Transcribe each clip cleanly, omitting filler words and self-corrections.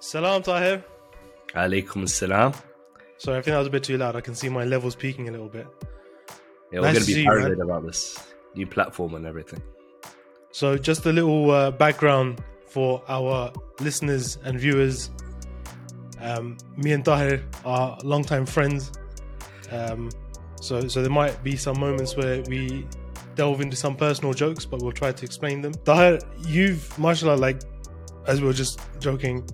Salam, Tahir. Alaikum salam. Sorry, I think that was a bit too loud. I can see my levels peaking a little bit. Yeah, nice, we're going to be paranoid about this new platform and everything. So just a little background for our listeners and viewers. Me and Tahir are longtime friends. So there might be some moments where we delve into some personal jokes, but we'll try to explain them. Tahir, you've, mashallah, like, as we were just joking,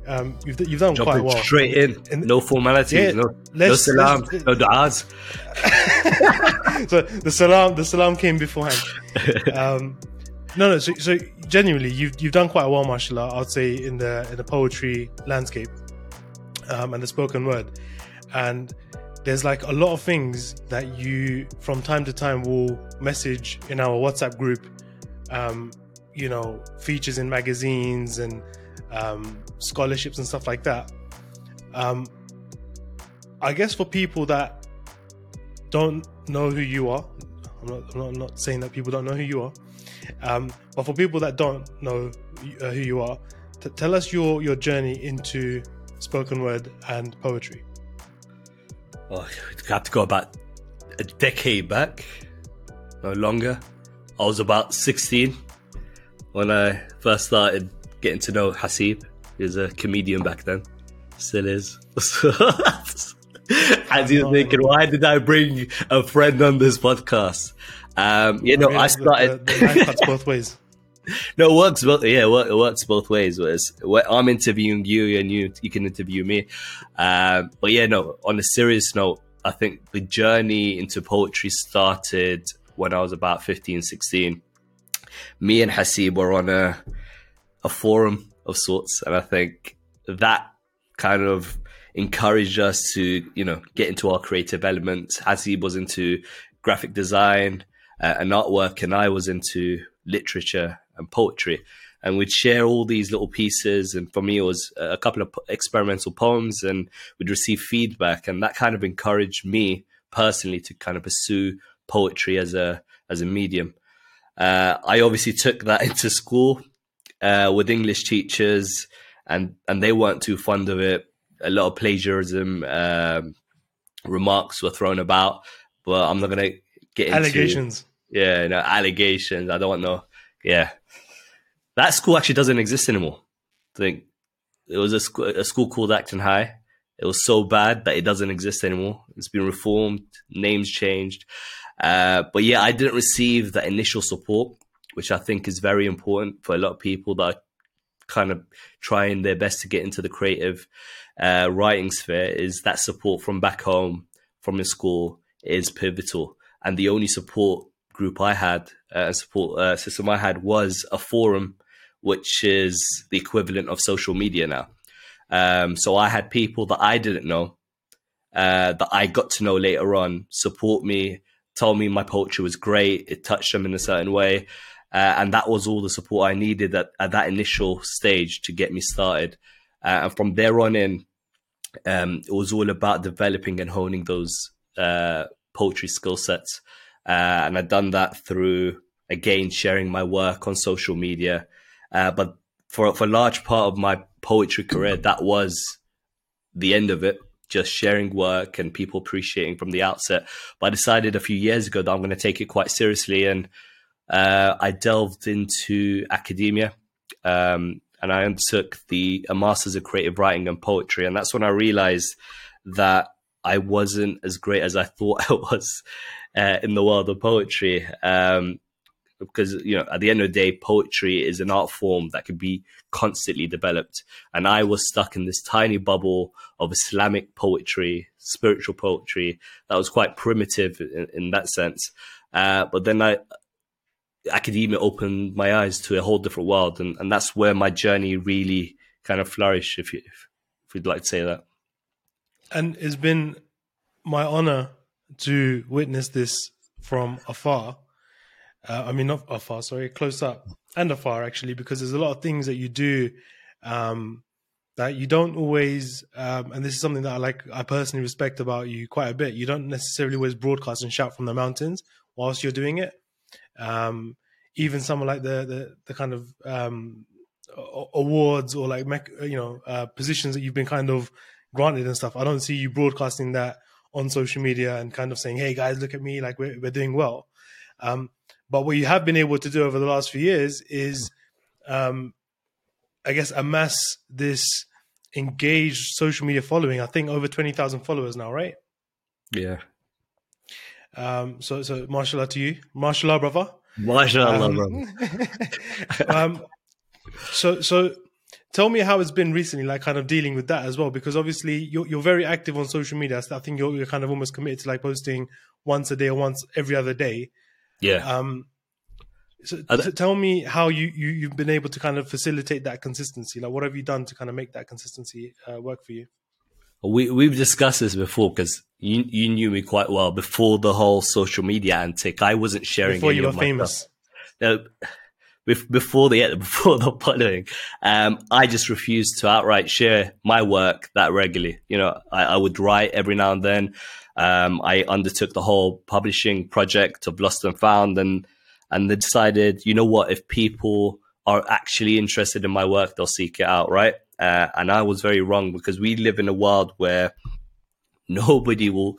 you've done jumping quite well. Straight in. No formalities, yeah, no salams, no du'as. So the salam came beforehand. So genuinely, you've done quite well, mashallah, I'd say, in the poetry landscape, and the spoken word. And there's like a lot of things that you, from time to time, will message in our WhatsApp group, features in magazines and scholarships and stuff like that. I guess for people that don't know who you are, I'm not saying that people don't know who you are, but for people that don't know who you are, tell us your journey into spoken word and poetry. Oh, I have to go about a decade back, no longer. I was about 16 when I first started getting to know Hasib. He was a comedian back then, still is. And he was thinking, why did I bring a friend on this podcast? I started. The line cuts both ways. No, it works both. Yeah, it works both ways. I'm interviewing you, and you can interview me. On a serious note, I think the journey into poetry started when I was about 15, 16. Me and Hasib were on a forum of sorts, and I think that kind of encouraged us to, get into our creative elements. Hasib was into graphic design and artwork, and I was into literature and poetry, and we'd share all these little pieces. And for me, it was a couple of experimental poems, and we'd receive feedback, and that kind of encouraged me personally to kind of pursue poetry as a medium. I obviously took that into school with English teachers, and they weren't too fond of it. A lot of plagiarism remarks were thrown about, but I'm not going to get into allegations. Yeah, no allegations. I don't know. Yeah, that school actually doesn't exist anymore. I think it was a school called Acton High. It was so bad that it doesn't exist anymore. It's been reformed, names changed. I didn't receive that initial support, which I think is very important for a lot of people that are kind of trying their best to get into the creative writing sphere. Is that support from back home, from your school, is pivotal. And the only support group I had, support system I had, was a forum, which is the equivalent of social media now. So I had people that I didn't know, that I got to know later on, support me, told me my poetry was great, it touched them in a certain way. And that was all the support I needed at that initial stage to get me started. And from there on in, it was all about developing and honing those poetry skill sets. And I'd done that through, again, sharing my work on social media. But for a large part of my poetry career, that was the end of it. Just sharing work and people appreciating from the outset. But I decided a few years ago that I'm going to take it quite seriously. And I delved into academia, and I undertook a Master's of Creative Writing and Poetry. And that's when I realized that I wasn't as great as I thought I was in the world of poetry. Because, at the end of the day, poetry is an art form that could be constantly developed. And I was stuck in this tiny bubble of Islamic poetry, spiritual poetry, that was quite primitive in that sense. But then academia opened my eyes to a whole different world. And that's where my journey really kind of flourished, if you'd like to say that. And it's been my honor to witness this from afar. Not afar, sorry, close up and afar, actually, because there's a lot of things that you do that you don't always, and this is something that I personally respect about you quite a bit. You don't necessarily always broadcast and shout from the mountains whilst you're doing it. Even someone like the kind of awards or like, you know, positions that you've been kind of granted and stuff. I don't see you broadcasting that on social media and kind of saying, hey guys, look at me, like we're doing well. But what you have been able to do over the last few years is, I guess, amass this engaged social media following. I think over 20,000 followers now, right? Yeah. So mashallah to you. Mashallah, brother. Mashallah, brother. So tell me how it's been recently, like kind of dealing with that as well, because obviously you're very active on social media. So I think you're kind of almost committed to like posting once a day or once every other day. Yeah. So tell me how you've been able to kind of facilitate that consistency. Like, what have you done to kind of make that consistency work for you? We've discussed this before, because you knew me quite well before the whole social media antic. I wasn't sharing before any you were of famous. No, before the following, I just refused to outright share my work that regularly. You know, I would write every now and then. I undertook the whole publishing project of Lost and Found, and they decided, you know what, if people are actually interested in my work, they'll seek it out, right? And I was very wrong, because we live in a world where nobody will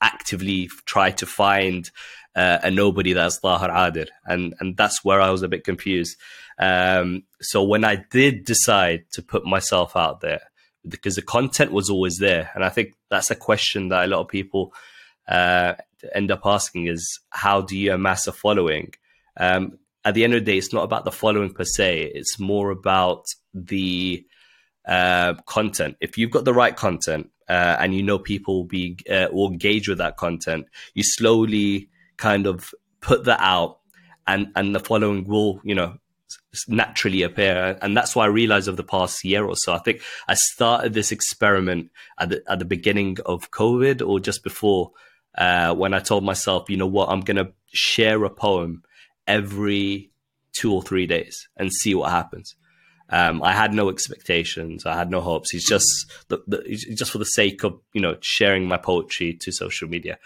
actively try to find a nobody that's Tahir Adil. And that's where I was a bit confused. So when I did decide to put myself out there, because the content was always there, and I think that's a question that a lot of people end up asking, is how do you amass a following? At the end of the day, it's not about the following per se. It's more about the content. If you've got the right content and you know people will engage with that content, you slowly kind of put that out, and the following will, you know, naturally appear. And that's why I realized over the past year or so, I think I started this experiment at the beginning of COVID, or just before, when I told myself, you know what, I'm going to share a poem every 2 or 3 days and see what happens. I had no expectations. I had no hopes. It's just for the sake of, you know, sharing my poetry to social media.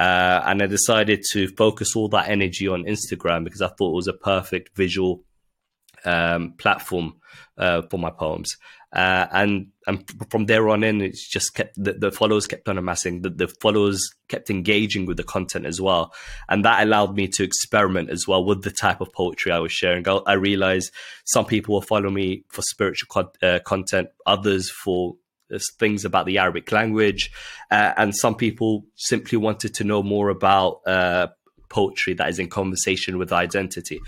And I decided to focus all that energy on Instagram, because I thought it was a perfect visual platform for my poems. And from there on in, it's just kept, the followers kept on amassing, the followers kept engaging with the content as well. And that allowed me to experiment as well with the type of poetry I was sharing. I realized some people will follow me for spiritual content, others for things about the Arabic language. And some people simply wanted to know more about poetry that is in conversation with identity,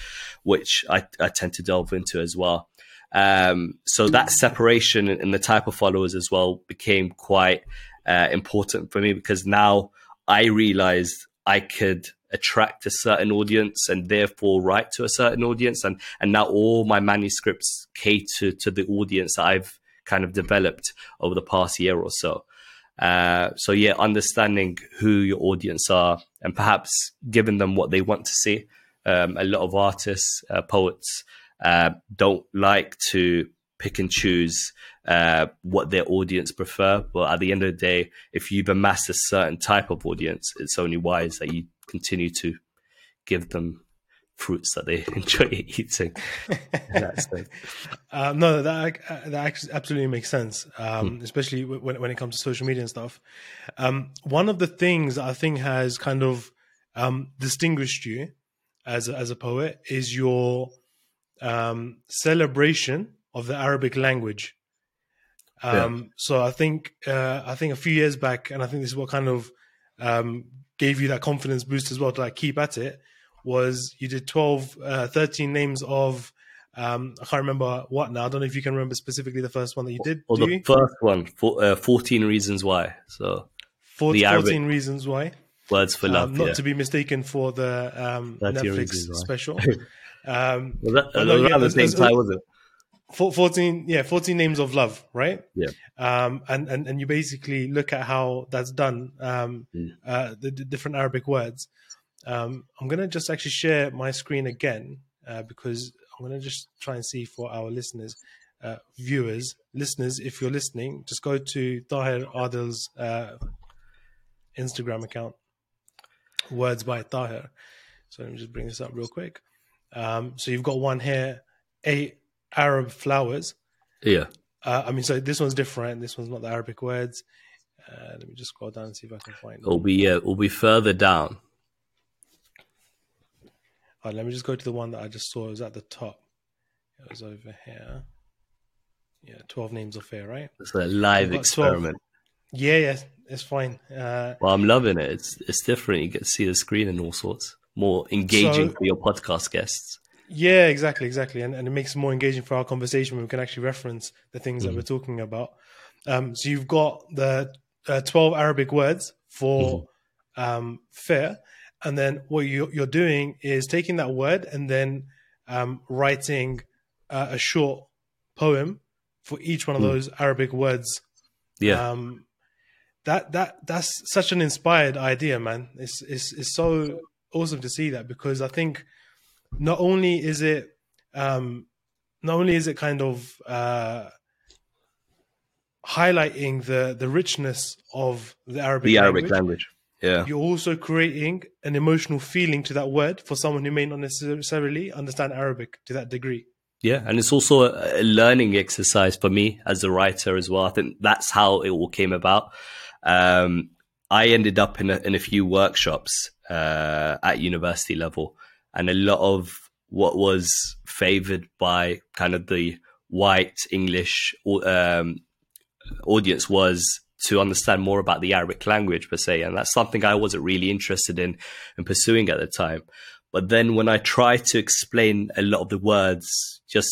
which I tend to delve into as well. So that separation and the type of followers as well became quite important for me, because now I realized I could attract a certain audience and therefore write to a certain audience. And now all my manuscripts cater to the audience that I've kind of developed over the past year or so. So yeah, understanding who your audience are and perhaps giving them what they want to see. A lot of artists, poets, don't like to pick and choose what their audience prefer. But at the end of the day, if you've amassed a certain type of audience, it's only wise that you continue to give them fruits that they enjoy eating. No, that actually absolutely makes sense, especially when it comes to social media and stuff. One of the things I think has kind of distinguished you as a poet is your celebration of the Arabic language. Yeah. So I think a few years back, and I think this is what kind of gave you that confidence boost as well to like keep at it, was you did 13 names of I can't remember what now. I don't know if you can remember specifically the first one that you did. Or the first one, 14 reasons why. So 14 reasons why. Words for love. Not to be mistaken for the Netflix special. Was that around the same time, was it? 14 names of love, right? Yeah. And you basically look at how that's done, the different Arabic words. I'm going to just actually share my screen again, because I'm going to just try and see for our listeners, listeners, if you're listening, just go to Tahir Adil's Instagram account, Words by Tahir. So let me just bring this up real quick. So you've got one here, Arab flowers. Yeah. I mean, so this one's different. This one's not the Arabic words. Let me just scroll down and see if I can find it. It'll be further down. All right, let me just go to the one that I just saw. It was at the top. It was over here. Yeah, 12 names of fear, right? It's a live experiment. 12. Yeah, it's fine. Well, I'm loving it. It's different. You get to see the screen and all sorts. More engaging for your podcast guests. Yeah, exactly. And it makes it more engaging for our conversation when we can actually reference the things that we're talking about. So you've got the 12 Arabic words for fear. And then what you're doing is taking that word and then writing a short poem for each one of those Arabic words. Yeah. That's such an inspired idea, man. It's so awesome to see that, because I think not only is it kind of highlighting the richness of the Arabic language. Yeah. You're also creating an emotional feeling to that word for someone who may not necessarily understand Arabic to that degree. Yeah. And it's also a learning exercise for me as a writer as well. I think that's how it all came about. I ended up in a few workshops at university level, and a lot of what was favored by kind of the white English audience was to understand more about the Arabic language per se. And that's something I wasn't really interested in pursuing at the time. But then when I tried to explain a lot of the words, just,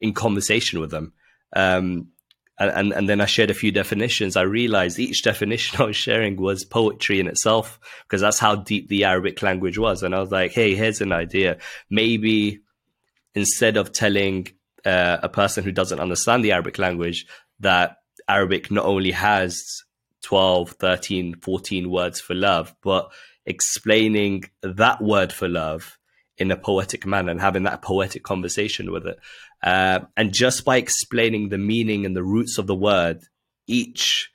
in conversation with them, and then I shared a few definitions, I realized each definition I was sharing was poetry in itself, because that's how deep the Arabic language was. And I was like, hey, here's an idea. Maybe instead of telling a person who doesn't understand the Arabic language that Arabic not only has 12, 13, 14 words for love, but explaining that word for love in a poetic manner and having that poetic conversation with it. And just by explaining the meaning and the roots of the word, each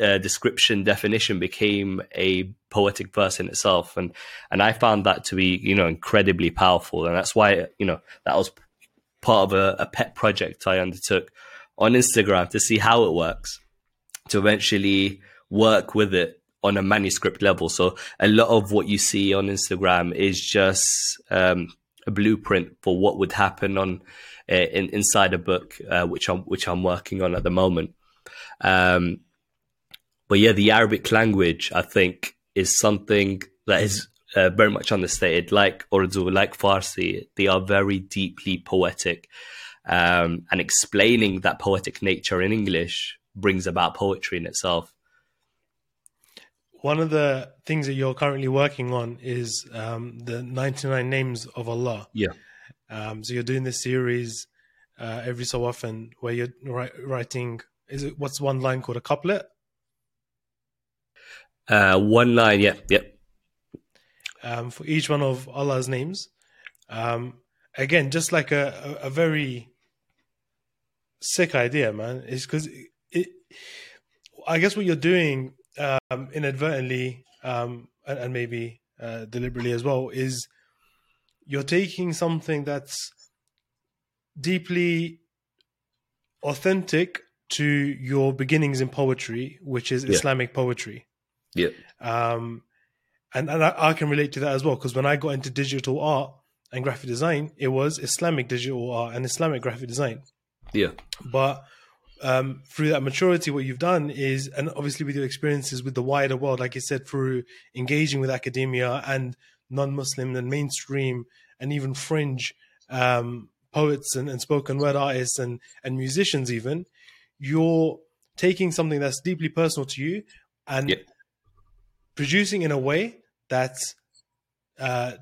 description, definition became a poetic verse in itself. And I found that to be, incredibly powerful. And that's why, that was part of a pet project I undertook on Instagram to see how it works, to eventually work with it on a manuscript level. So a lot of what you see on Instagram is just a blueprint for what would happen on inside a book, which I'm working on at the moment. But yeah, the Arabic language, I think, is something that is very much understated. Like Urdu, like Farsi, they are very deeply poetic. And explaining that poetic nature in English brings about poetry in itself. One of the things that you're currently working on is the 99 names of Allah. Yeah. So you're doing this series every so often where you're writing. Is it what's one line called, a couplet? One line, yep. For each one of Allah's names. Again, just like a very sick idea, man. It's because I guess what you're doing inadvertently and maybe deliberately as well is you're taking something that's deeply authentic to your beginnings in poetry, which is Islamic poetry. Yeah. And I can relate to that as well, because when I got into digital art and graphic design, it was Islamic digital art and Islamic graphic design. Yeah. But through that maturity, what you've done is, and obviously with your experiences with the wider world, like you said, through engaging with academia and non-Muslim and mainstream and even fringe poets and spoken word artists and musicians even, you're taking something that's deeply personal to you and producing in a way that's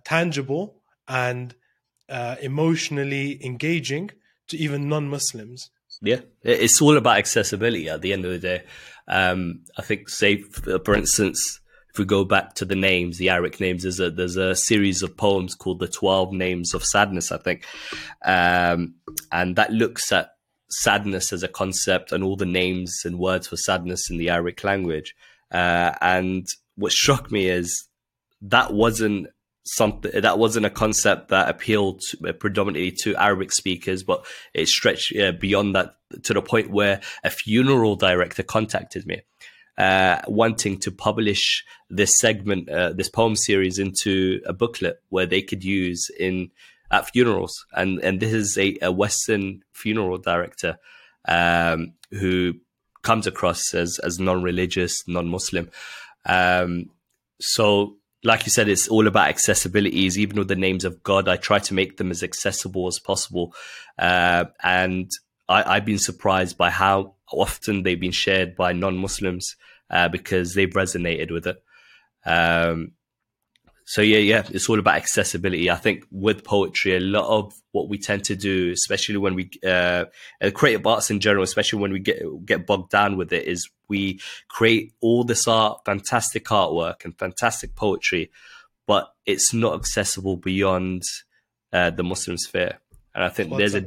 tangible and emotionally engaging to even non-Muslims. Yeah, it's all about accessibility at the end of the day. I think, say, for instance, if we go back to the names, the Arabic names, there's a series of poems called the 12 names of sadness, I think. And that looks at sadness as a concept and all the names and words for sadness in the Arabic language. And what struck me is that wasn't something that wasn't a concept that appealed predominantly to Arabic speakers, but it stretched beyond that to the point where a funeral director contacted me, wanting to publish this segment, this poem series, into a booklet where they could use in at funerals. And this is a Western funeral director who comes across as non-religious, non-Muslim. So like you said, it's all about accessibilities. Even with the names of God, I try to make them as accessible as possible. And I've been surprised by how often they've been shared by non-Muslims because they've resonated with it. So yeah, it's all about accessibility. I think with poetry, a lot of what we tend to do, especially when we creative arts in general, especially when we get bogged down with it, is we create all this art, fantastic artwork and fantastic poetry, but it's not accessible beyond the Muslim sphere. And I think there's a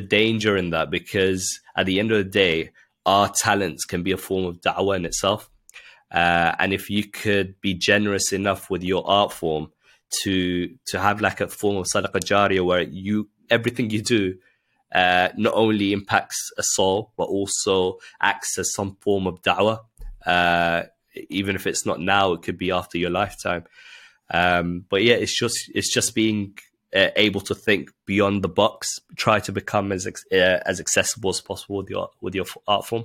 danger in that, because at the end of the day, our talents can be a form of da'wah in itself. And if you could be generous enough with your art form to have like a form of sadaqah jariyah, where everything you do not only impacts a soul, but also acts as some form of da'wah, even if it's not now, it could be after your lifetime. But yeah, it's just being able to think beyond the box, try to become as accessible as possible with your art form.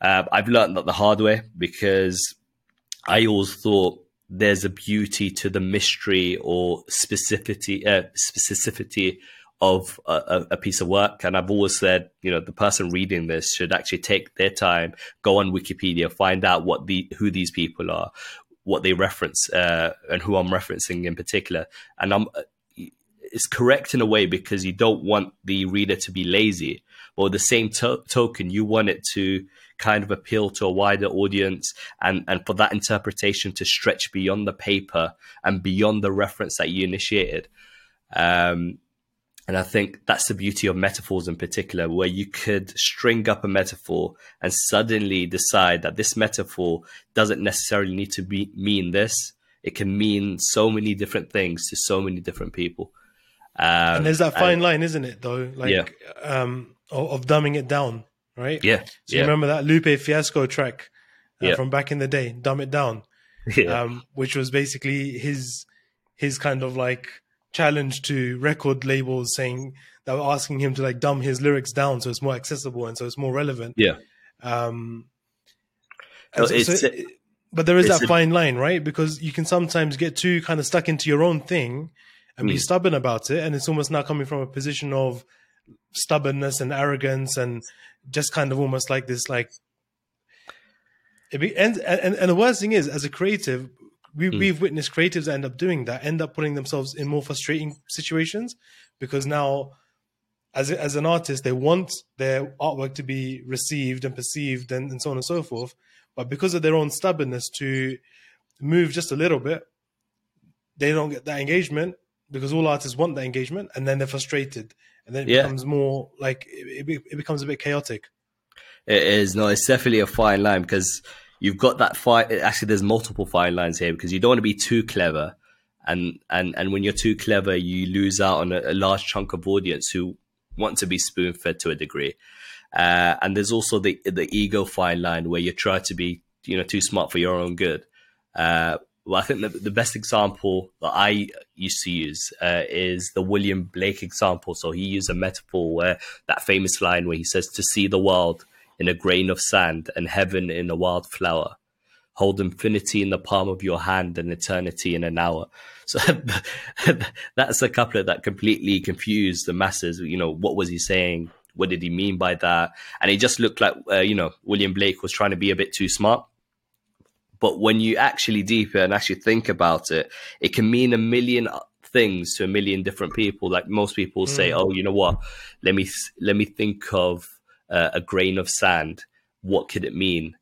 I've learned that the hard way, because I always thought there's a beauty to the mystery or specificity of a piece of work. And I've always said, the person reading this should actually take their time, go on Wikipedia, find out who these people are, what they reference, and who I'm referencing in particular. And it's correct in a way, because you don't want the reader to be lazy, but at the same token, you want it to kind of appeal to a wider audience and for that interpretation to stretch beyond the paper and beyond the reference that you initiated. And I think that's the beauty of metaphors in particular, where you could string up a metaphor and suddenly decide that this metaphor doesn't necessarily need to mean this. It can mean so many different things to so many different people. And there's that fine line, isn't it, though? Of dumbing it down, right? Yeah. So you remember that Lupe Fiasco track from back in the day, Dumb It Down, which was basically his kind of like challenge to record labels saying that were asking him to like dumb his lyrics down so it's more accessible and so it's more relevant. Yeah. But there is that fine line, right? Because you can sometimes get too kind of stuck into your own thing and be stubborn about it. And it's almost now coming from a position of stubbornness and arrogance and just kind of almost like this, like, and the worst thing is, as a creative, we've witnessed creatives that end up doing that, end up putting themselves in more frustrating situations, because now as an artist, they want their artwork to be received and perceived and so on and so forth. But because of their own stubbornness to move just a little bit, they don't get that engagement, because all artists want that engagement, and then they're frustrated, and then it becomes more like it becomes a bit chaotic. It is. No, it's definitely a fine line, because you've got that fine. Actually, there's multiple fine lines here, because you don't want to be too clever. And when you're too clever, you lose out on a large chunk of audience who want to be spoon fed to a degree. And there's also the ego fine line, where you try to be, too smart for your own good. Well, I think the best example that I used to use is the William Blake example. So he used a metaphor where that famous line where he says, "To see the world in a grain of sand and heaven in a wild flower, hold infinity in the palm of your hand and eternity in an hour." So that's a couplet that completely confused the masses. What was he saying? What did he mean by that? And it just looked like, William Blake was trying to be a bit too smart. But when you actually deeper and actually think about it, it can mean a million things to a million different people. Like most people say, "Oh, you know what? Let me think of a grain of sand. What could it mean?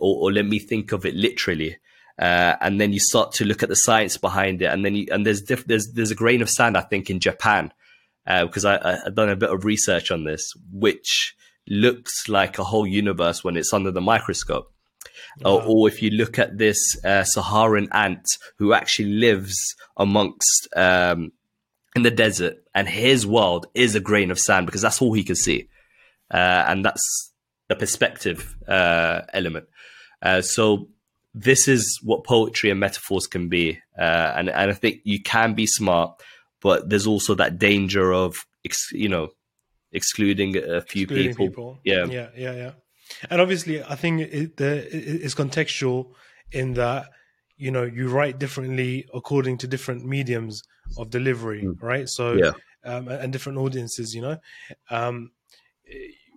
Or let me think of it literally." And then you start to look at the science behind it, and then there's a grain of sand, I think, in Japan, because I've done a bit of research on this, which looks like a whole universe when it's under the microscope. Or if you look at this Saharan ant who actually lives amongst in the desert, and his world is a grain of sand because that's all he can see. And that's the perspective element. So this is what poetry and metaphors can be. And I think you can be smart, but there's also that danger of, excluding a few people. Yeah. And obviously, I think it's contextual in that, you write differently according to different mediums of delivery, right? So, and different audiences,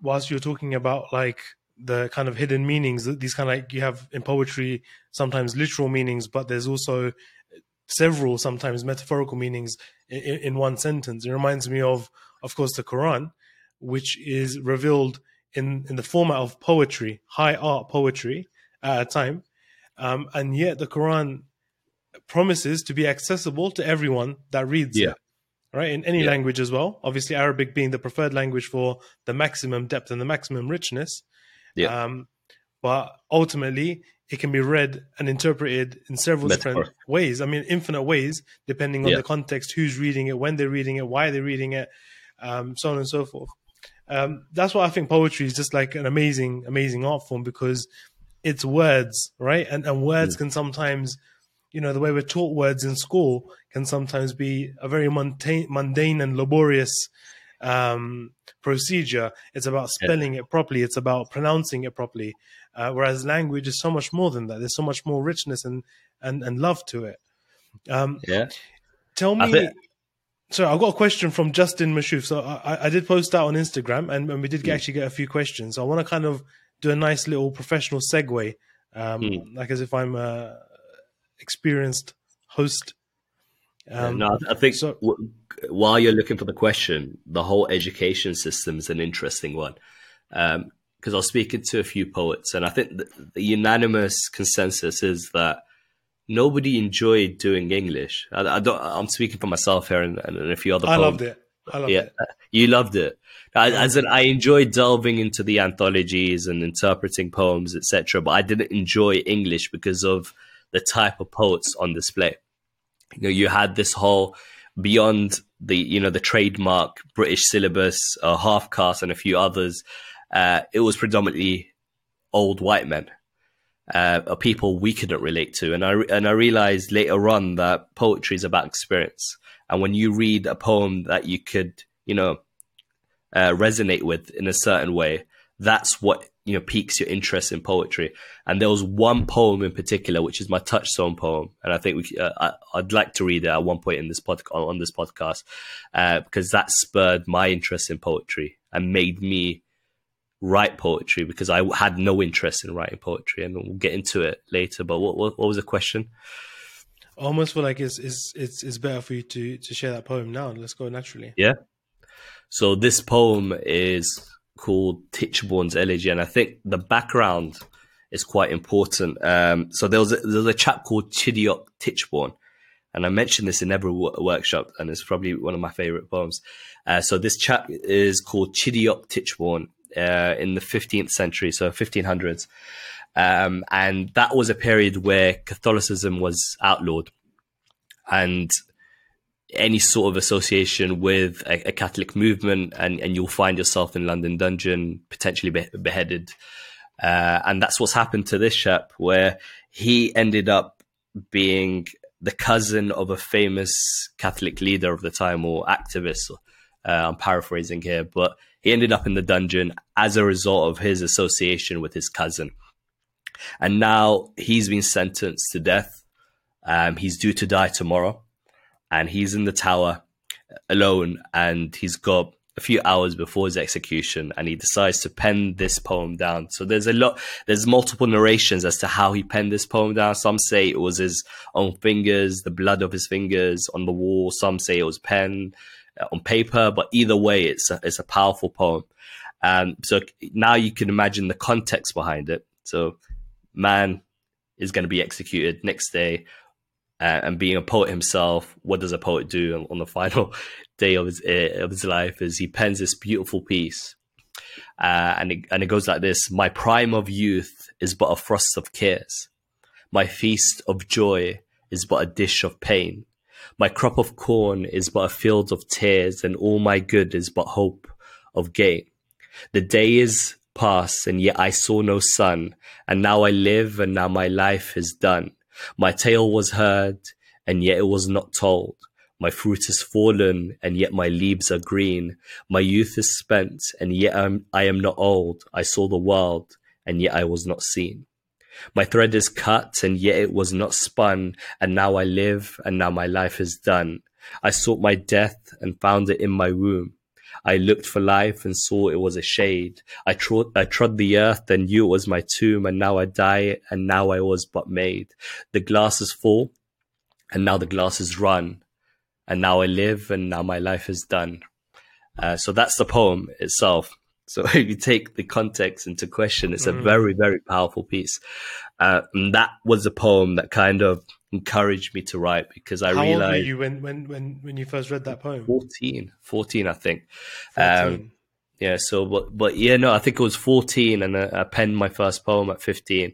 whilst you're talking about the kind of hidden meanings, these kind of you have in poetry, sometimes literal meanings, but there's also several sometimes metaphorical meanings in one sentence. It reminds me of course, the Quran, which is revealed in the format of poetry, high art poetry at a time. And yet the Quran promises to be accessible to everyone that reads it, right? In any language as well. Obviously, Arabic being the preferred language for the maximum depth and the maximum richness. Yeah. But ultimately, it can be read and interpreted in several different ways. I mean, infinite ways, depending on the context, who's reading it, when they're reading it, why they're reading it, so on and so forth. That's why I think poetry is just an amazing, amazing art form, because it's words, right? And words can sometimes, the way we're taught words in school can sometimes be a very mundane and laborious procedure. It's about spelling it properly. It's about pronouncing it properly. Whereas language is so much more than that. There's so much more richness and love to it. Tell me. So I've got a question from Justin Mashouf. So I did post that on Instagram, and we did actually get a few questions. So I want to kind of do a nice little professional segue, as if I'm a experienced host. I think so, while you're looking for the question, the whole education system is an interesting one. Because I was speaking to a few poets, and I think the unanimous consensus is that nobody enjoyed doing English. I'm speaking for myself here and a few other poets. I loved it. You loved it. As in, I enjoyed delving into the anthologies and interpreting poems, etc. But I didn't enjoy English because of the type of poets on display. You had this whole beyond the trademark British syllabus, half caste, and a few others. It was predominantly old white men, people we couldn't relate to. And I realized later on that poetry is about experience. And when you read a poem that you could, resonate with in a certain way, that's what, piques your interest in poetry. And there was one poem in particular, which is my touchstone poem. And I think I'd like to read it at one point in this on this podcast, because that spurred my interest in poetry and made me write poetry, because I had no interest in writing poetry. And we'll get into it later. But what was the question? I almost feel like it's better for you to share that poem now. Let's go naturally. Yeah. So this poem is called Tichborne's Elegy, and I think the background is quite important. So there was a chap called Chidiock Tichborne, and I mentioned this in every workshop, and it's probably one of my favorite poems. So this chap is called Chidiock Tichborne in the 15th century, so 1500s. And that was a period where Catholicism was outlawed, and any sort of association with a Catholic movement, and you'll find yourself in London Dungeon, potentially beheaded. And that's what's happened to this chap, where he ended up being the cousin of a famous Catholic leader of the time, or activist. I'm paraphrasing here, but he ended up in the dungeon as a result of his association with his cousin. And now he's been sentenced to death. He's due to die tomorrow. And he's in the tower alone, and he's got a few hours before his execution, and he decides to pen this poem down. So there's multiple narrations as to how he penned this poem down. Some say it was his own fingers, the blood of his fingers on the wall. Some say it was pen on paper, but either way, it's a powerful poem. So now you can imagine the context behind it. So man is going to be executed next day. And being a poet himself, what does a poet do on the final day of his life? Is he pens this beautiful piece, And it goes like this. My prime of youth is but a frost of cares. My feast of joy is but a dish of pain. My crop of corn is but a field of tears, and all my good is but hope of gain. The day is past, and yet I saw no sun, and now I live, and now my life is done. My tale was heard, and yet it was not told. My fruit is fallen, and yet my leaves are green. My youth is spent, and yet I am not old. I saw the world, and yet I was not seen. My thread is cut, and yet it was not spun, and now I live, and now my life is done. I sought my death, and found it in my womb. I looked for life, and saw it was a shade. I trod the earth, and knew it was my tomb, and now I die, and now I was but made. The glasses fall, and now the glasses run, and now I live, and now my life is done. So that's the poem itself. So if you take the context into question, it's a very, very powerful piece. And that was a poem that kind of encouraged me to write, because I realized... How old were you when you first read that poem? 14, I think. 14. Yeah, so, but yeah, no, I think it was 14, and I penned my first poem at 15.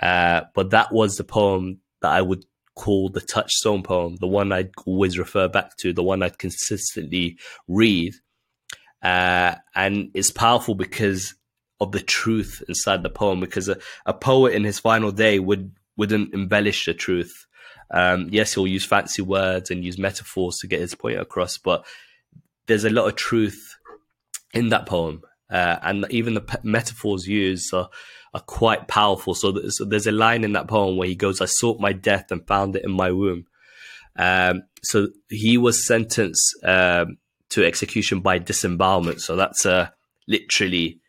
But that was the poem that I would call the touchstone poem, the one I'd always refer back to, the one I'd consistently read. And it's powerful because of the truth inside the poem, because a poet in his final day wouldn't embellish the truth. Yes, he'll use fancy words and use metaphors to get his point across, but there's a lot of truth in that poem. And even the metaphors used are quite powerful. So there's a line in that poem where he goes, I sought my death and found it in my womb. So he was sentenced to execution by disembowelment. So that's literally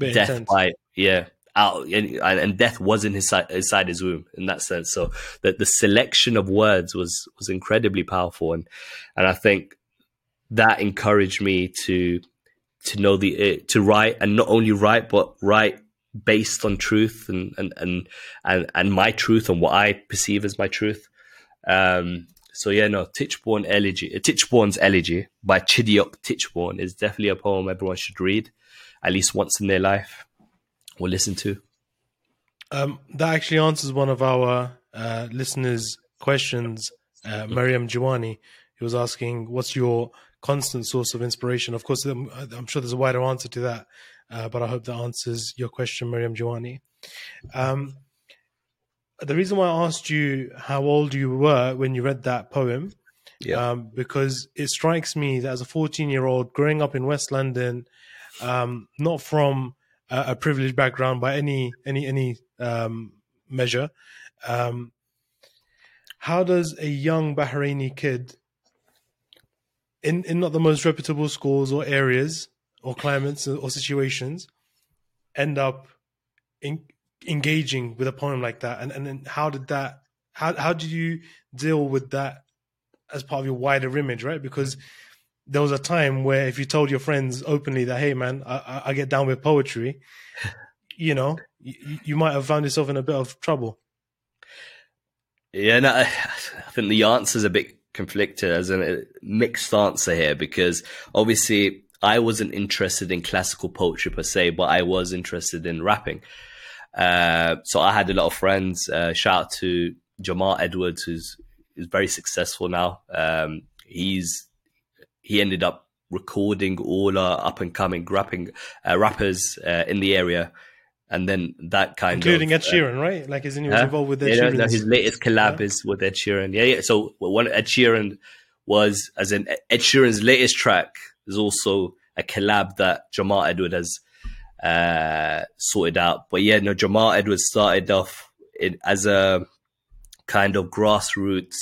death intense. And death was in inside his womb in that sense. So that the selection of words was incredibly powerful, and I think that encouraged me to know to write, and not only write, but write based on truth and my truth and what I perceive as my truth. So yeah, no, Tichborne's Elegy by Chidiock Tichborne is definitely a poem everyone should read at least once in their life or listen to. That actually answers one of our listeners' questions, Mariam Jiwani, who was asking, what's your constant source of inspiration? Of course, I'm sure there's a wider answer to that, but I hope that answers your question, Mariam Jiwani. The reason why I asked you how old you were when you read that poem, because it strikes me that as a 14-year-old growing up in West London, not from a privileged background by any measure, how does a young Bahraini kid in not the most reputable schools or areas or climates or situations end up engaging with a poem like that, and how do you deal with that as part of your wider image, right? Because there was a time where if you told your friends openly that, hey man, I get down with poetry, you might have found yourself in a bit of trouble. Yeah, no, I think the answer's a bit conflicted, as a mixed answer here, because obviously I wasn't interested in classical poetry per se, but I was interested in rapping. So I had a lot of friends. Shout out to Jamal Edwards, who's very successful now. He ended up recording all our up and coming rappers in the area, and then that kind of including Ed Sheeran, right? Like, isn't he involved with Ed Sheeran? No, his latest collab is with Ed Sheeran. Yeah. So one Ed Sheeran was, as in Ed Sheeran's latest track is also a collab that Jamal Edwards has sorted out. But yeah, no, Jamal Edwards started off as a kind of grassroots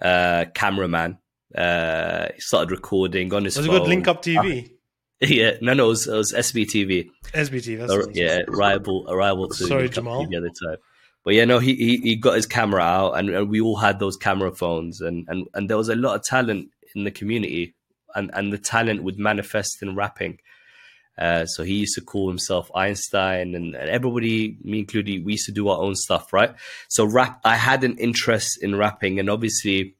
cameraman. He started recording on his phone. Was it called Link Up TV? Yeah, no, it was SBTV. SBTV, that's what it was. Yeah, arrival to sorry, Link Jamal. Up TV at the time. But yeah, no, he got his camera out, and we all had those camera phones, and there was a lot of talent in the community, and the talent would manifest in rapping. So he used to call himself Einstein, and everybody, me included, we used to do our own stuff, right? So I had an interest in rapping, and obviously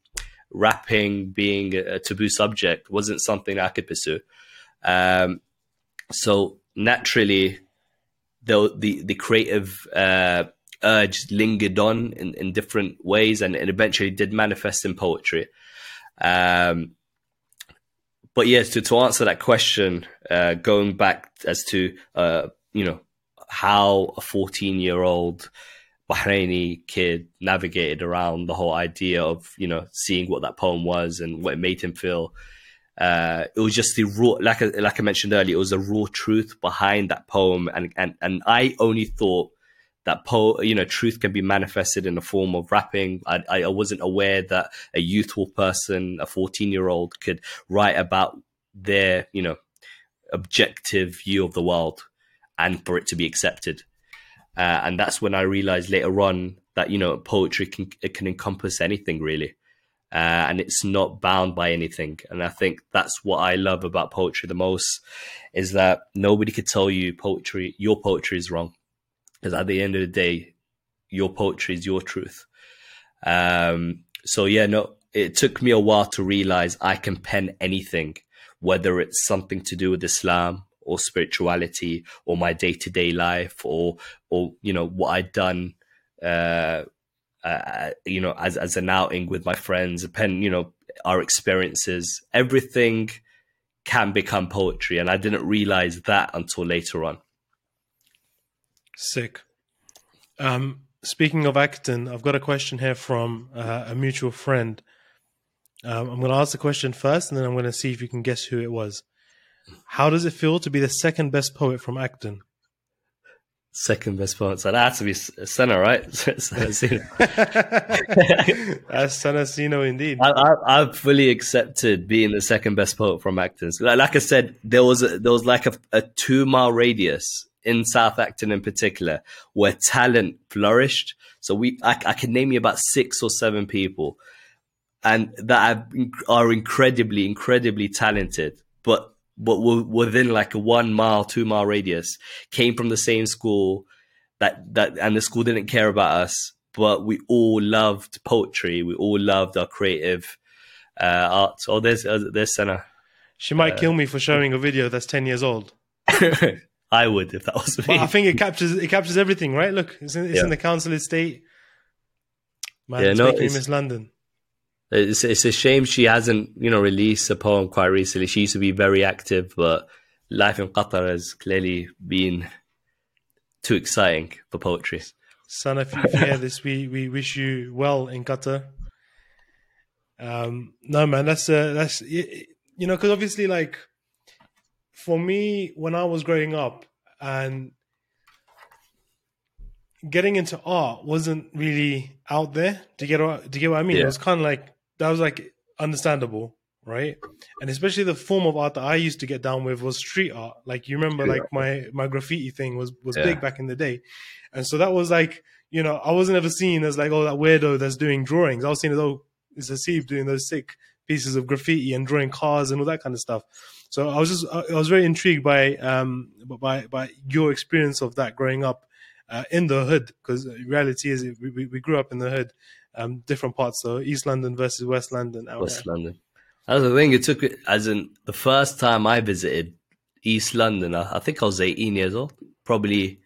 rapping being a taboo subject wasn't something I could pursue. So naturally the creative urge lingered on in different ways, and eventually did manifest in poetry. But yes, to answer that question, going back as to, how a 14-year-old Bahraini kid navigated around the whole idea of, seeing what that poem was and what it made him feel. It was just the raw, like I mentioned earlier, it was the raw truth behind that poem. And I only thought that truth can be manifested in the form of rapping. I wasn't aware that a youthful person, a 14-year-old, could write about their, objective view of the world and for it to be accepted. And that's when I realized later on that, poetry can encompass anything really. And it's not bound by anything. And I think that's what I love about poetry the most, is that nobody could tell you your poetry is wrong. Because at the end of the day, your poetry is your truth. It took me a while to realize I can pen anything, whether it's something to do with Islam or spirituality or my day-to-day life or what I'd done, as an outing with my friends, our experiences. Everything can become poetry. And I didn't realize that until later on. Sick. Speaking of Acton, I've got a question here from a mutual friend. I'm going to ask the question first, and then I'm going to see if you can guess who it was. How does it feel to be the second best poet from Acton? Second best poet. So that has to be Senna, right? That's Sennacino indeed. I've fully accepted being the second best poet from Acton. So like I said, there was like a 2-mile radius in South Acton in particular where talent flourished. So I can name you about 6 or 7 people and that are incredibly, incredibly talented, but within like a 1 mile, 2 mile radius, came from the same school and the school didn't care about us, but we all loved poetry. We all loved our creative arts. Oh, there's Senna. She might kill me for showing a video that's 10 years old. I would if that was me. But I think it captures everything, right? Look, it's in the council estate. Man, it's Miss London. It's a shame she hasn't, released a poem quite recently. She used to be very active, but life in Qatar has clearly been too exciting for poetry. Son, if you hear this, we wish you well in Qatar. No, man, that's because obviously, like, for me, when I was growing up, and getting into art wasn't really out there. Do you get what I mean? Yeah. It was kind of like that was like understandable, right? And especially the form of art that I used to get down with was street art. Like you remember, like my graffiti thing was big back in the day, and so that was like I wasn't ever seen as like that weirdo that's doing drawings. I was seen as it's Hasib doing those sick pieces of graffiti and drawing cars and all that kind of stuff. So I was very intrigued by your experience of that growing up in the hood, because reality is we grew up in the hood, different parts though, East London versus West London. London. That's the thing. It took as in the first time I visited East London, I think I was 18 years old, probably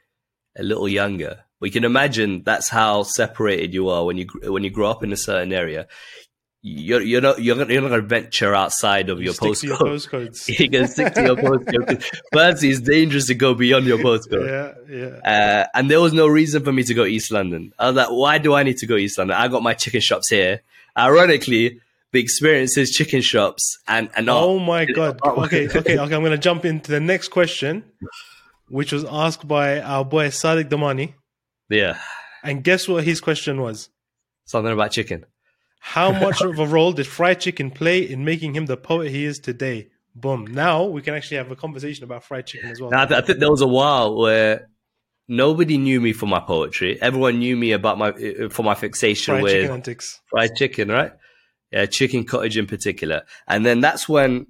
a little younger. But you can imagine that's how separated you are when you grow up in a certain area. You're not gonna venture outside of your postcodes. You can stick to your postcode. Firstly, it's dangerous to go beyond your postcode. And there was no reason for me to go East London. I was like, why do I need to go East London? I got my chicken shops here. Ironically, the experience is chicken shops and oh my god. Okay. I'm gonna jump into the next question, which was asked by our boy Sadiq Damani. Yeah. And guess what his question was? Something about chicken. How much of a role did fried chicken play in making him the poet he is today? Boom. Now we can actually have a conversation about fried chicken as well. Now, I think there was a while where nobody knew me for my poetry. Everyone knew me for my fixation fried with chicken antics. Fried chicken, right? Yeah, Chicken Cottage in particular. And then that's when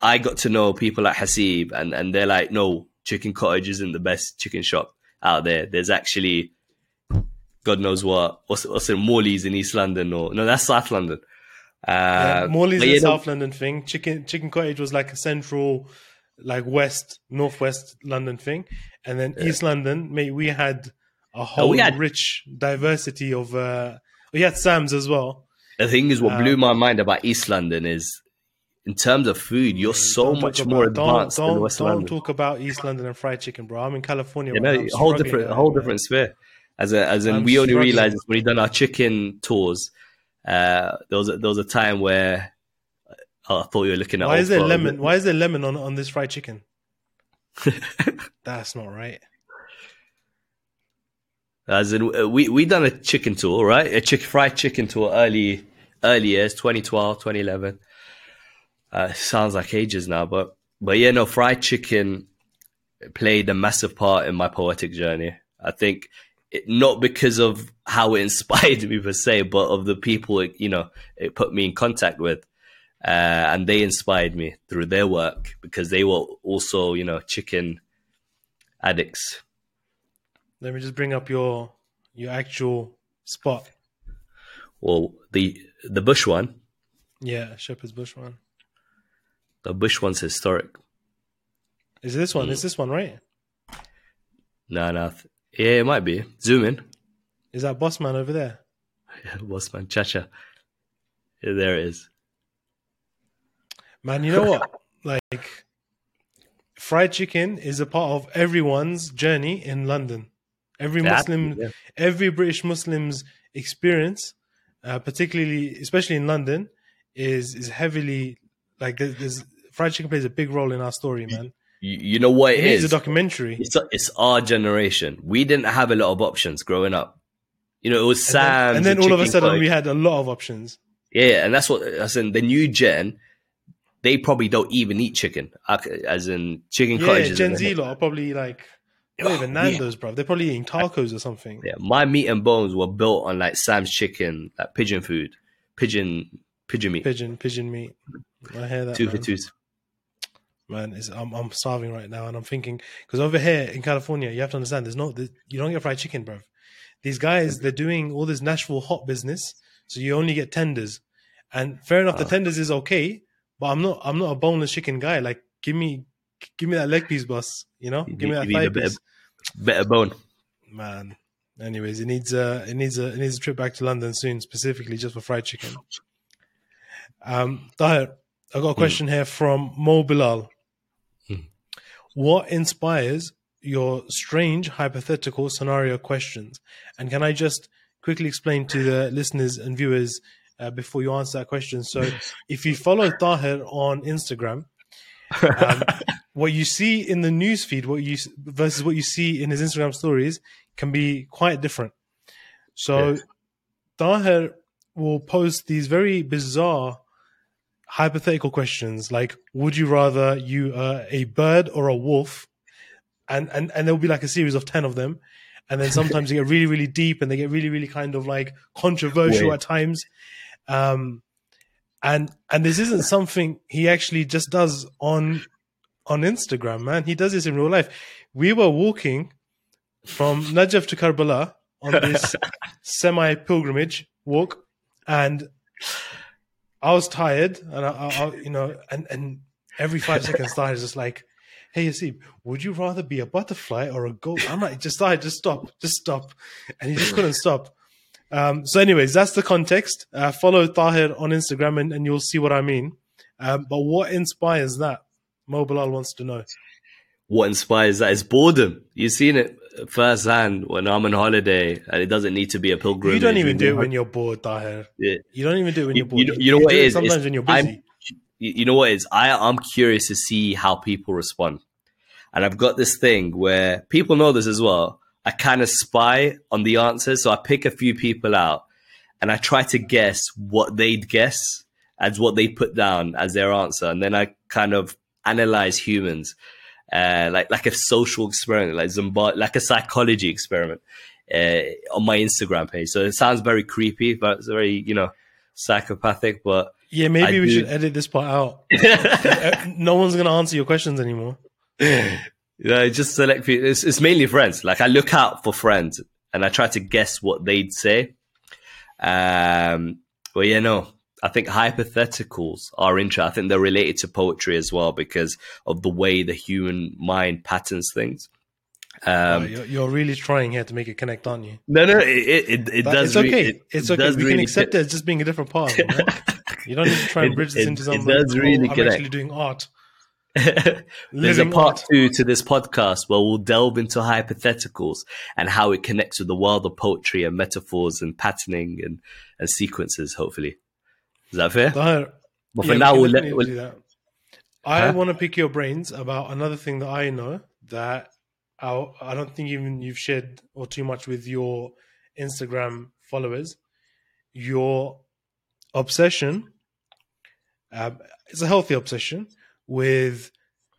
I got to know people like Hasib, and they're like, no, Chicken Cottage isn't the best chicken shop out there. There's actually God knows what. What's in Morley's in East London no, that's South London. Morley's is a South London thing. Chicken Cottage was like a central like west, northwest London thing, and then East London. Mate, we had a whole rich diversity of. We had Sam's as well. The thing is, what blew my mind about East London is, in terms of food, you're so much more advanced than West London. Don't talk about East London and fried chicken, bro. I'm in California. A whole different sphere. As in, we only realized when we done our chicken tours. There was a time where I thought you were looking at. Why is there lemon? Why is there lemon on this fried chicken? That's not right. As in, we done a chicken tour, right? Fried chicken tour early years, 2012, 2011. Sounds like ages now, but yeah, no, fried chicken played a massive part in my poetic journey. I think it, not because of how it inspired me per se, but of the people it put me in contact with, and they inspired me through their work because they were also chicken addicts. Let me just bring up your actual spot. Well, the bush one. Yeah, Shepherd's Bush one. The bush one's historic. Is this one? Is this one right? No. Yeah, it might be. Zoom in. Is that Bossman over there? Yeah, Bossman, Chacha. Yeah, there it is. Man, you know what? Like, fried chicken is a part of everyone's journey in London. Every British Muslim's experience, especially in London, is heavily... Like, fried chicken plays a big role in our story, man. You know what it is? It's a documentary. It's our generation. We didn't have a lot of options growing up. It was Sam's. And then all of a sudden, we had a lot of options. Yeah, and that's what, as in the new gen, they probably don't even eat chicken. As in chicken cottage. Yeah, Gen Z lot are probably like, not even Nando's, bro. They're probably eating tacos or something. Yeah, my meat and bones were built on like Sam's chicken, like pigeon food, pigeon meat. I hear that. 2 for 2s. Man, I'm starving right now, and I'm thinking because over here in California, you have to understand you don't get fried chicken, bro. These guys, they're doing all this Nashville hot business, so you only get tenders. And fair enough, the tenders is okay, but I'm not a boneless chicken guy. Like, give me that leg piece, boss. Give me that thigh piece. Better bone, man. Anyways, it needs a trip back to London soon, specifically just for fried chicken. Tahir, I got a question here from Mo Bilal. What inspires your strange hypothetical scenario questions? And can I just quickly explain to the listeners and viewers before you answer that question? So if you follow Tahir on Instagram, what you see in the newsfeed versus what you see in his Instagram stories can be quite different. So Tahir will post these very bizarre hypothetical questions like, would you rather you are a bird or a wolf? And there'll be like a series of 10 of them. And then sometimes they get really, really deep and they get really, really kind of like controversial at times. And this isn't something he actually just does on Instagram, man. He does this in real life. We were walking from Najaf to Karbala on this semi-pilgrimage walk, and I was tired, and I every 5 seconds, I was just like, "Hey, Hasib, would you rather be a butterfly or a goat?" I'm like, just stop, and he just couldn't stop. So, anyways, that's the context. Follow Tahir on Instagram, and you'll see what I mean. But what inspires that? Mo Bilal wants to know. What inspires that is boredom. You've seen it firsthand when I'm on holiday, and it doesn't need to be a pilgrimage. You don't even do it when you're bored, Tahir. Yeah. You don't even do it when you're bored. You know what it is? Sometimes when you're busy. You know what it is? I'm curious to see how people respond. And I've got this thing where people know this as well. I kind of spy on the answers. So I pick a few people out and I try to guess what they'd guess as what they put down as their answer. And then I kind of analyze humans. Like a social experiment, like a psychology experiment on my Instagram page. So it sounds very creepy, but it's very, psychopathic. But yeah, maybe we should edit this part out. No one's going to answer your questions anymore. I just select people. It's mainly friends. Like, I look out for friends and I try to guess what they'd say. But I think hypotheticals are interesting. I think they're related to poetry as well because of the way the human mind patterns things. You're really trying here to make it connect, aren't you? No, it does. It's okay. We can accept it as just being a different path. Right? You don't need to try and bridge this into something. It does really connect. I'm actually doing art. There's a part 2 to this podcast where we'll delve into hypotheticals and how it connects with the world of poetry and metaphors and patterning and sequences, hopefully. Is that fair? But for now, we'll do that. I want to pick your brains about another thing that I know that I don't think even you've shared or too much with your Instagram followers. Your obsession, it's a healthy obsession, with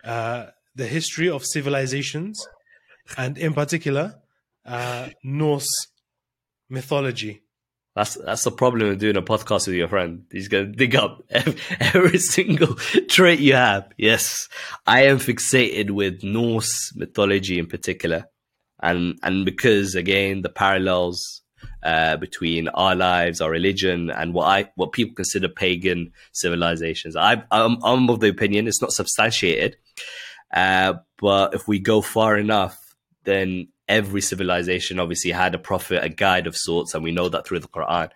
the history of civilizations and in particular Norse mythology. That's the problem of doing a podcast with your friend. He's going to dig up every single trait you have. Yes, I am fixated with Norse mythology in particular. And because, again, the parallels between our lives, our religion, and what people consider pagan civilizations. I'm of the opinion it's not substantiated. But if we go far enough, then every civilization obviously had a prophet, a guide of sorts, and we know that through the Quran.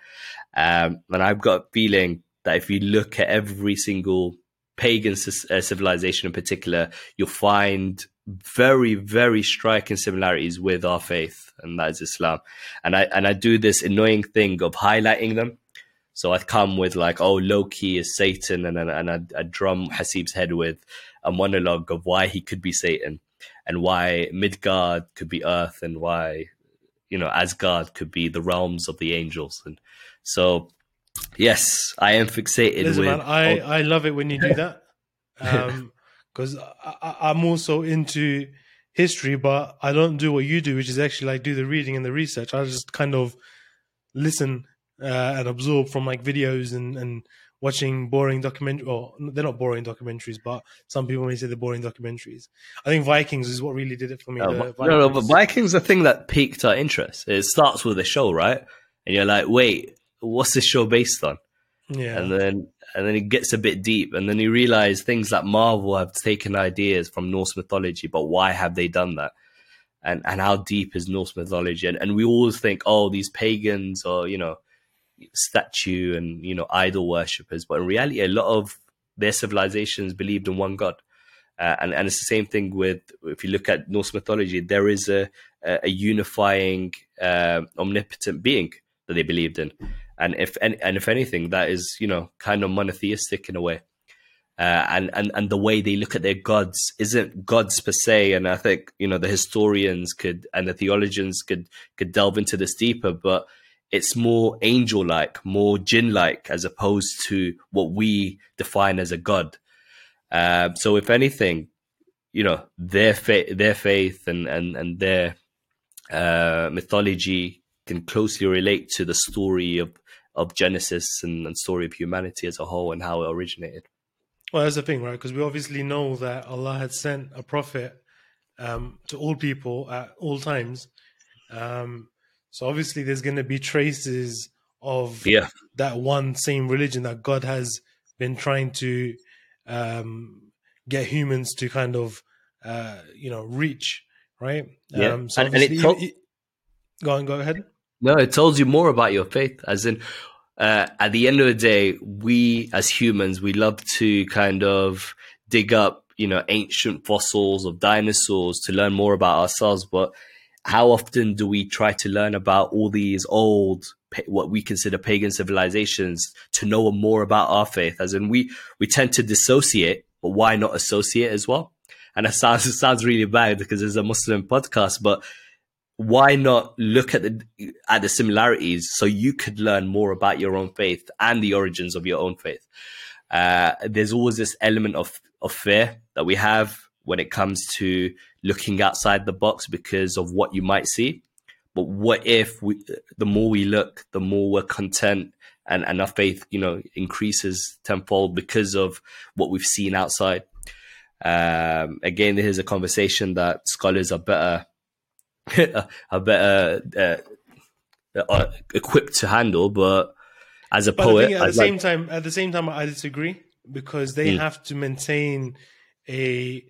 And I've got a feeling that if you look at every single pagan civilization in particular, you'll find very, very striking similarities with our faith, and that is Islam. And I do this annoying thing of highlighting them. So I come with like, oh, Loki is Satan, and I drum Hasib's head with a monologue of why he could be Satan, and why Midgard could be Earth, and why, Asgard could be the realms of the angels. And so, yes, I am fixated. Listen, with... Man, I love it when you do that. Because I'm also into history, but I don't do what you do, which is actually like do the reading and the research. I just kind of listen and absorb from like videos and watching boring documentaries. Or they're not boring documentaries, but some people may say they're boring documentaries. I think Vikings is what really did it for me. But Vikings is the thing that piqued our interest. It starts with a show, right? And you're like, wait, what's this show based on? Yeah. And then it gets a bit deep, and then you realize things like Marvel have taken ideas from Norse mythology, but why have they done that? And how deep is Norse mythology? And we always think, oh, these pagans are, statue and, idol worshippers. But in reality, a lot of their civilizations believed in one God. And it's the same thing with, if you look at Norse mythology, there is a unifying, omnipotent being that they believed in. And if anything, that is, kind of monotheistic in a way. And the way they look at their gods isn't gods per se. And I think, the historians and the theologians could delve into this deeper, but it's more angel-like, more jinn-like, as opposed to what we define as a god. So if anything, their faith and their mythology can closely relate to the story of Genesis and story of humanity as a whole and how it originated. Well, that's the thing, right? Because we obviously know that Allah had sent a prophet to all people at all times. So obviously there's going to be traces of that one same religion that God has been trying to get humans to kind of, reach, right? Yeah. So obviously... Go ahead. No, it tells you more about your faith. As in, at the end of the day, we as humans, we love to kind of dig up, ancient fossils of dinosaurs to learn more about ourselves. But how often do we try to learn about all these old, what we consider pagan civilizations to know more about our faith? As in, we tend to dissociate, but why not associate as well? And it sounds really bad because it's a Muslim podcast, but why not look at the similarities so you could learn more about your own faith and the origins of your own faith? There's always this element of fear that we have when it comes to looking outside the box because of what you might see. But what if the more we look, the more we're content and our faith, increases tenfold because of what we've seen outside. Again, this is a conversation that scholars are better equipped to handle, but as a poet. At the same time, I disagree, because they have to maintain a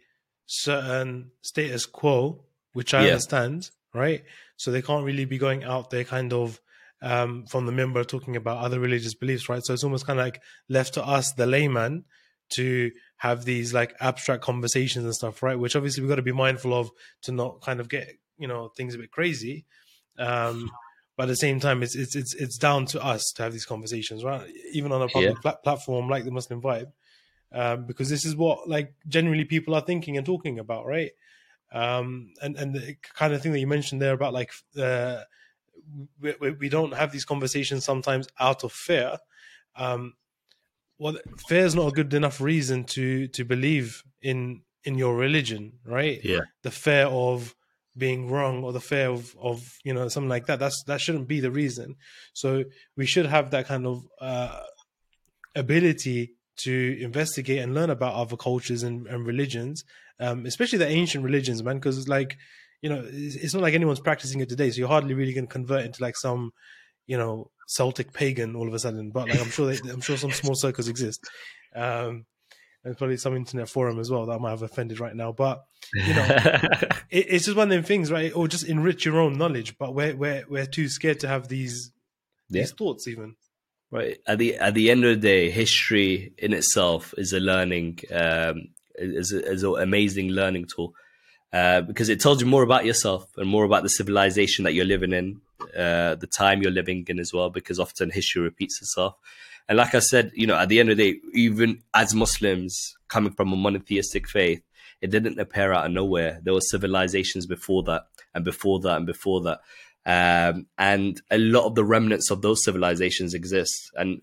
certain status quo, which I understand, right? So they can't really be going out there kind of from the member talking about other religious beliefs, right? So it's almost kind of like left to us, the layman, to have these like abstract conversations and stuff, right? Which obviously we've got to be mindful of to not kind of get, you know, things a bit crazy. But at the same time, it's down to us to have these conversations, right? Even on a public platform like the Muslim Vibe, because this is what like generally people are thinking and talking about, right? And the kind of thing that you mentioned there about like we don't have these conversations sometimes out of fear. Well, fear is not a good enough reason to believe in your religion, right? Yeah. The fear of being wrong or the fear of you know, something like that. That shouldn't be the reason. So we should have that kind of ability to investigate and learn about other cultures and religions, especially the ancient religions, man, because it's like, you know, it's not like anyone's practicing it today. So you're hardly really going to convert into like some, you know, Celtic pagan all of a sudden, but like I'm sure some small circles exist, and probably some internet forum as well that I might have offended right now. But you know, it's just one of them things, right? Or just enrich your own knowledge. But we're too scared to have these thoughts, even. Right. At the end of the day, history in itself is a learning, is an amazing learning tool, because it tells you more about yourself and more about the civilization that you're living in. The time you're living in as well, because often history repeats itself. And like I said, you know, at the end of the day, even as Muslims coming from a monotheistic faith, it didn't appear out of nowhere. There were civilizations before that and before that and before that. And a lot of the remnants of those civilizations exist. And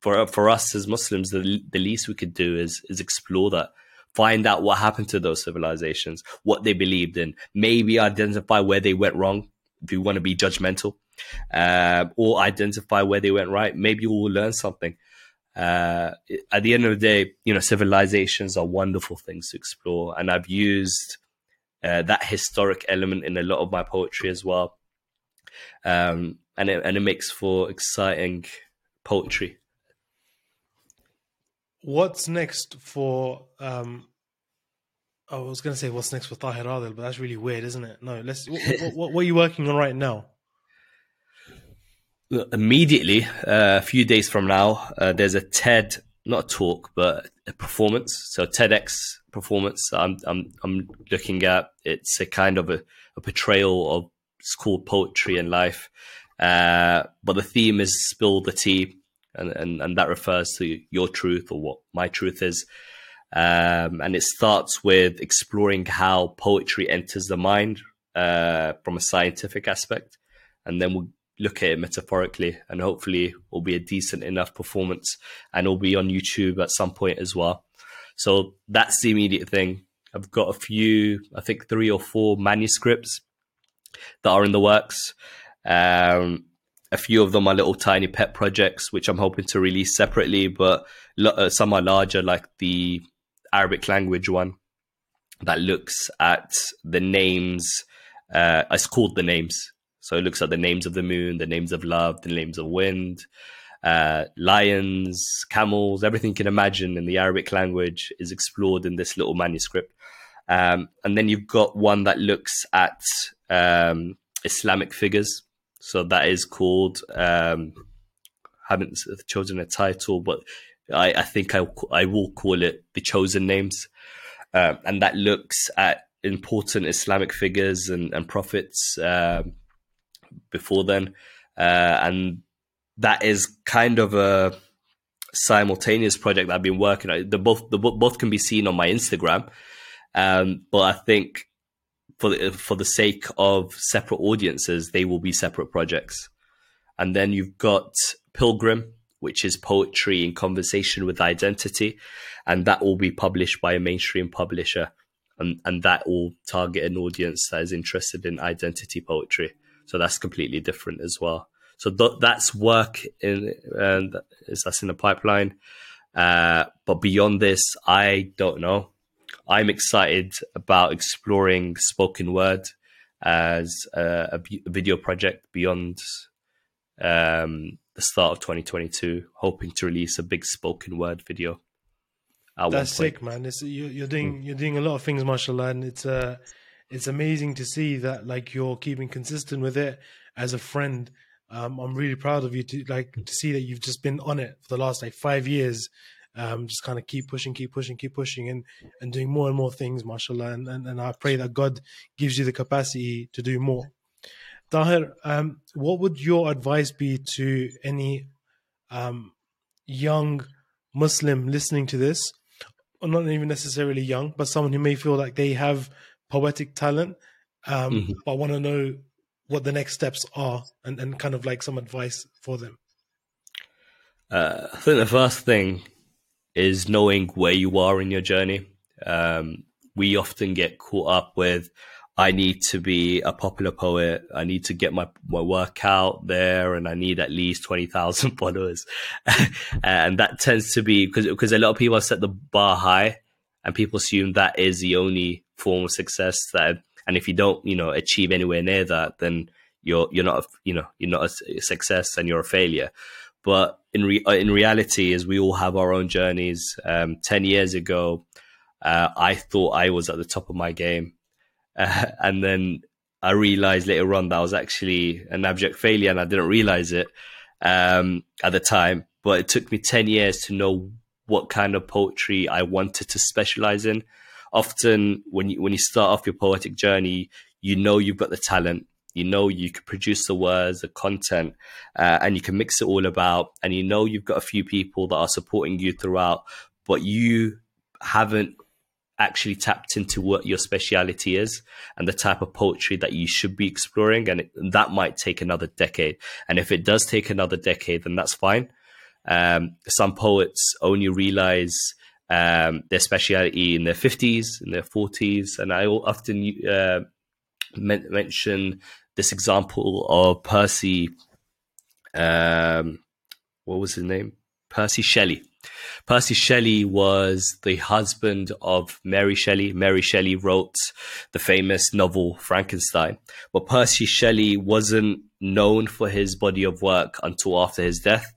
for us as Muslims, the least we could do is explore that. Find out what happened to those civilizations, what they believed in, maybe identify where they went wrong, if you want to be judgmental, or identify where they went right. Maybe we'll learn something. At the end of the day, you know, civilizations are wonderful things to explore. And I've used that historic element in a lot of my poetry as well. And it makes for exciting poetry. What's next for... I was going to say what's next for Tahir Adil, but that's really weird, isn't it? No, what are you working on right now? Immediately, a few days from now, there's a TED, not a talk, but a performance. So TEDx performance I'm looking at. It's a kind of a portrayal of school poetry and life. But the theme is spill the tea. And that refers to your truth or what my truth is. And it starts with exploring how poetry enters the mind from a scientific aspect. And then we'll look at it metaphorically, and hopefully will be a decent enough performance, and it'll be on YouTube at some point as well. So that's the immediate thing. I've got a few, I think 3 or 4 manuscripts that are in the works. A few of them are little tiny pet projects, which I'm hoping to release separately, but some are larger, like the Arabic language one that looks at the names. It's called The Names. So it looks at the names of the moon, the names of love, the names of wind, lions, camels, everything you can imagine in the Arabic language is explored in this little manuscript. And then you've got one that looks at Islamic figures. So that is called, haven't chosen a title, but I think I will call it The Chosen Names. And that looks at important Islamic figures and prophets before then. And that is kind of a simultaneous project that I've been working on. Both can be seen on my Instagram. But I think for the sake of separate audiences, they will be separate projects. And then you've got Pilgrim, which is poetry in conversation with identity, and that will be published by a mainstream publisher, and that will target an audience that is interested in identity poetry. So that's completely different as well. So that's work that's in the pipeline. But beyond this, I don't know. I'm excited about exploring spoken word as a video project beyond the start of 2022, hoping to release a big spoken word video. That's sick, man. It's, you're doing a lot of things, mashallah, and it's amazing to see that like you're keeping consistent with it as a friend. I'm really proud of you to see that you've just been on it for the last like 5 years. Just kind of keep pushing and doing more and more things, mashallah. And I pray that God gives you the capacity to do more. Tahir, what would your advice be to any young Muslim listening to this, or not even necessarily young, but someone who may feel like they have poetic talent, but want to know what the next steps are and kind of like some advice for them? I think the first thing is knowing where you are in your journey. We often get caught up with, I need to be a popular poet. I need to get my work out there, and I need at least 20,000 followers. And that tends to be because a lot of people have set the bar high, and people assume that is the only form of success. That, and if you don't, achieve anywhere near that, then you're not a success, and you're a failure. But in reality, as we all have our own journeys. 10 years ago, I thought I was at the top of my game. And then I realized later on that I was actually an abject failure, and I didn't realize it at the time. But it took me 10 years to know what kind of poetry I wanted to specialize in. Often when you start off your poetic journey, you've got the talent, you can produce the words, the content, and you can mix it all about, and you've got a few people that are supporting you throughout, but you haven't actually tapped into what your speciality is and the type of poetry that you should be exploring, and that might take another decade. And if it does take another decade, then that's fine. Some poets only realize their speciality in their 50s, in their 40s, and I often mention this example of Percy. What was his name? Percy Shelley. Percy Shelley was the husband of Mary Shelley. Mary Shelley wrote the famous novel Frankenstein, but Percy Shelley wasn't known for his body of work until after his death,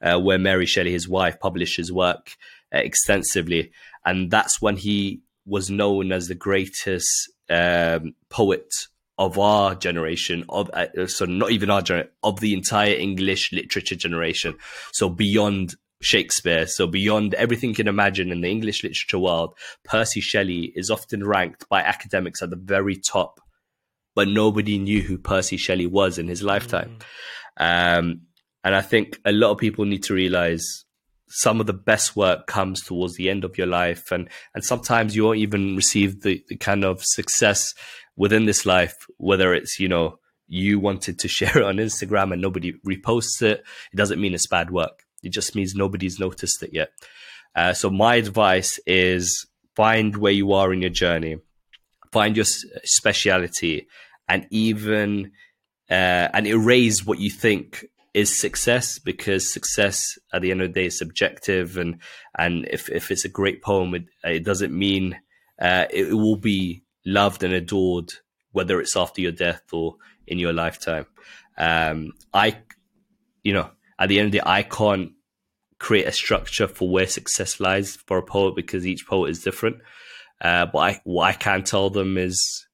where Mary Shelley, his wife, published his work extensively. And that's when he was known as the greatest poet of our generation, of the entire English literature generation. So beyond Shakespeare, so beyond everything you can imagine in the English literature world, Percy Shelley is often ranked by academics at the very top, but nobody knew who Percy Shelley was in his lifetime. And I think a lot of people need to realize some of the best work comes towards the end of your life, and sometimes you won't even receive the kind of success within this life, whether it's you wanted to share it on Instagram and nobody reposts it. It doesn't mean it's bad work. It just means nobody's noticed it yet. So my advice is find where you are in your journey, find your speciality, and even and erase what you think is success, because success at the end of the day is subjective. And if it's a great poem, it doesn't mean it will be loved and adored, whether it's after your death or in your lifetime. At the end of the day, I can't create a structure for where success lies for a poet, because each poet is different. But what I can tell them is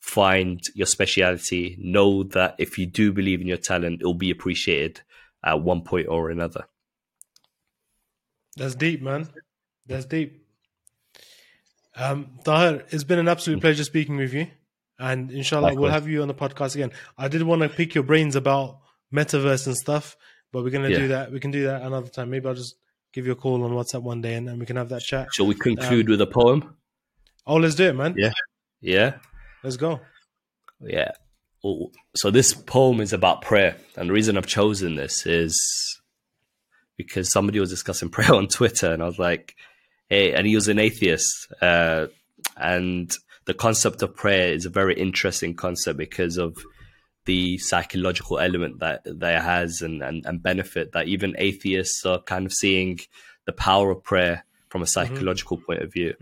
find your speciality. Know that if you do believe in your talent, it will be appreciated at one point or another. That's deep, man. That's deep. Tahir, it's been an absolute pleasure speaking with you. And inshallah, likewise, We'll have you on the podcast again. I did want to pick your brains about metaverse and stuff, but we're going to do that. We can do that another time. Maybe I'll just give you a call on WhatsApp one day and we can have that chat. Shall we conclude with a poem? Oh, let's do it, man. Yeah. Let's go. Yeah. Oh, so this poem is about prayer. And the reason I've chosen this is because somebody was discussing prayer on Twitter, and I was like, hey, and he was an atheist. And the concept of prayer is a very interesting concept because of the psychological element that there has and benefit that even atheists are kind of seeing the power of prayer from a psychological point of view.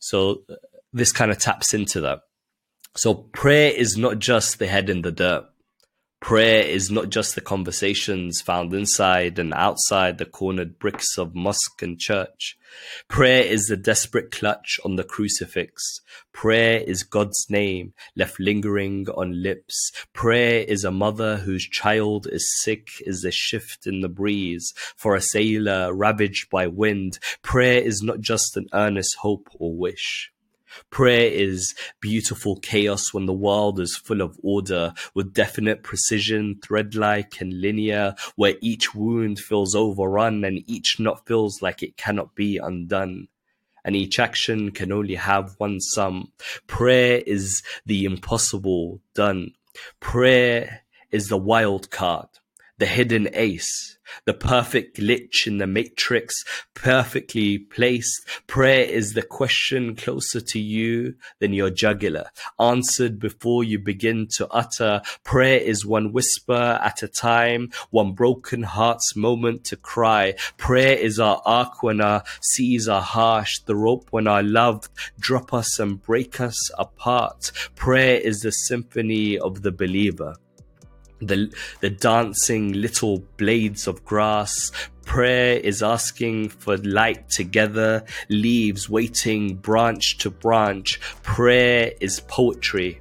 So this kind of taps into that. So prayer is not just the head in the dirt. Prayer is not just the conversations found inside and outside the cornered bricks of mosque and church. Prayer is the desperate clutch on the crucifix. Prayer is God's name left lingering on lips. Prayer is a mother whose child is sick as a shift in the breeze for a sailor ravaged by wind. Prayer is not just an earnest hope or wish. Prayer is beautiful chaos when the world is full of order, with definite precision, thread-like and linear, where each wound feels overrun and each knot feels like it cannot be undone, and each action can only have one sum. Prayer is the impossible done. Prayer is the wild card, the hidden ace, the perfect glitch in the matrix, perfectly placed. Prayer is the question closer to you than your jugular, answered before you begin to utter. Prayer is one whisper at a time, one broken heart's moment to cry. Prayer is our arc when our seas are harsh, the rope when our love drop us and break us apart. Prayer is the symphony of the believer, the dancing little blades of grass. Prayer is asking for light together, leaves waiting branch to branch. Prayer is poetry,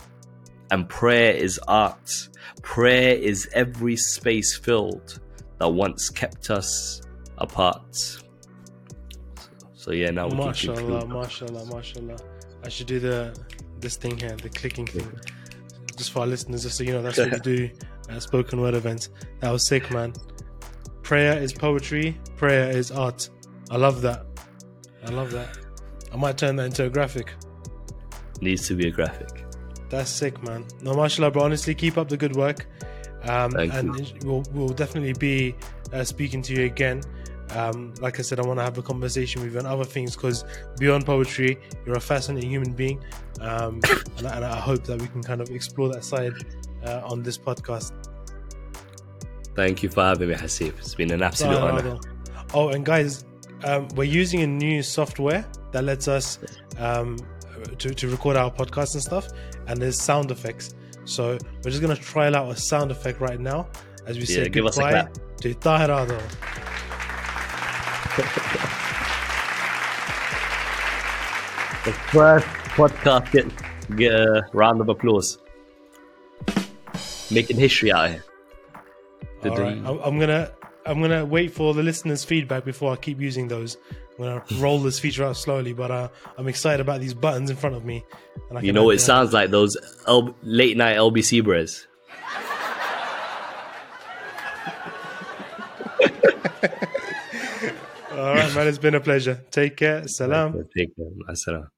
and prayer is art. Prayer is every space filled that once kept us apart. So yeah, now we mashallah, can conclude. Mashallah. I should do this thing here, the clicking thing. Just for our listeners, just so you know, that's what we do. Spoken word events. That was sick, man. Prayer is poetry, prayer is art. I love that. I might turn that into a graphic. Needs to be a graphic. That's sick, man. No, mashallah, bro. Honestly, keep up the good work. Thank you. We'll definitely be speaking to you again. Like I said, I want to have a conversation with you on other things, because beyond poetry, you're a fascinating human being. And I hope that we can kind of explore that side on this podcast. Thank you for having me, Hasib. It's been an absolute honor. Oh, and guys, we're using a new software that lets us to record our podcasts and stuff, and there's sound effects. So we're just going to trial out a sound effect right now as we say give goodbye us a clap to Tahir Adil. The first podcast get a round of applause. Making history out here. Right. I'm gonna wait for the listeners' feedback before I keep using those. I'm gonna roll this feature out slowly, but I'm excited about these buttons in front of me. And you know what it sounds like? Those late night LBC bros. All right, man. It's been a pleasure. Take care. Salam. Take care. Assalam.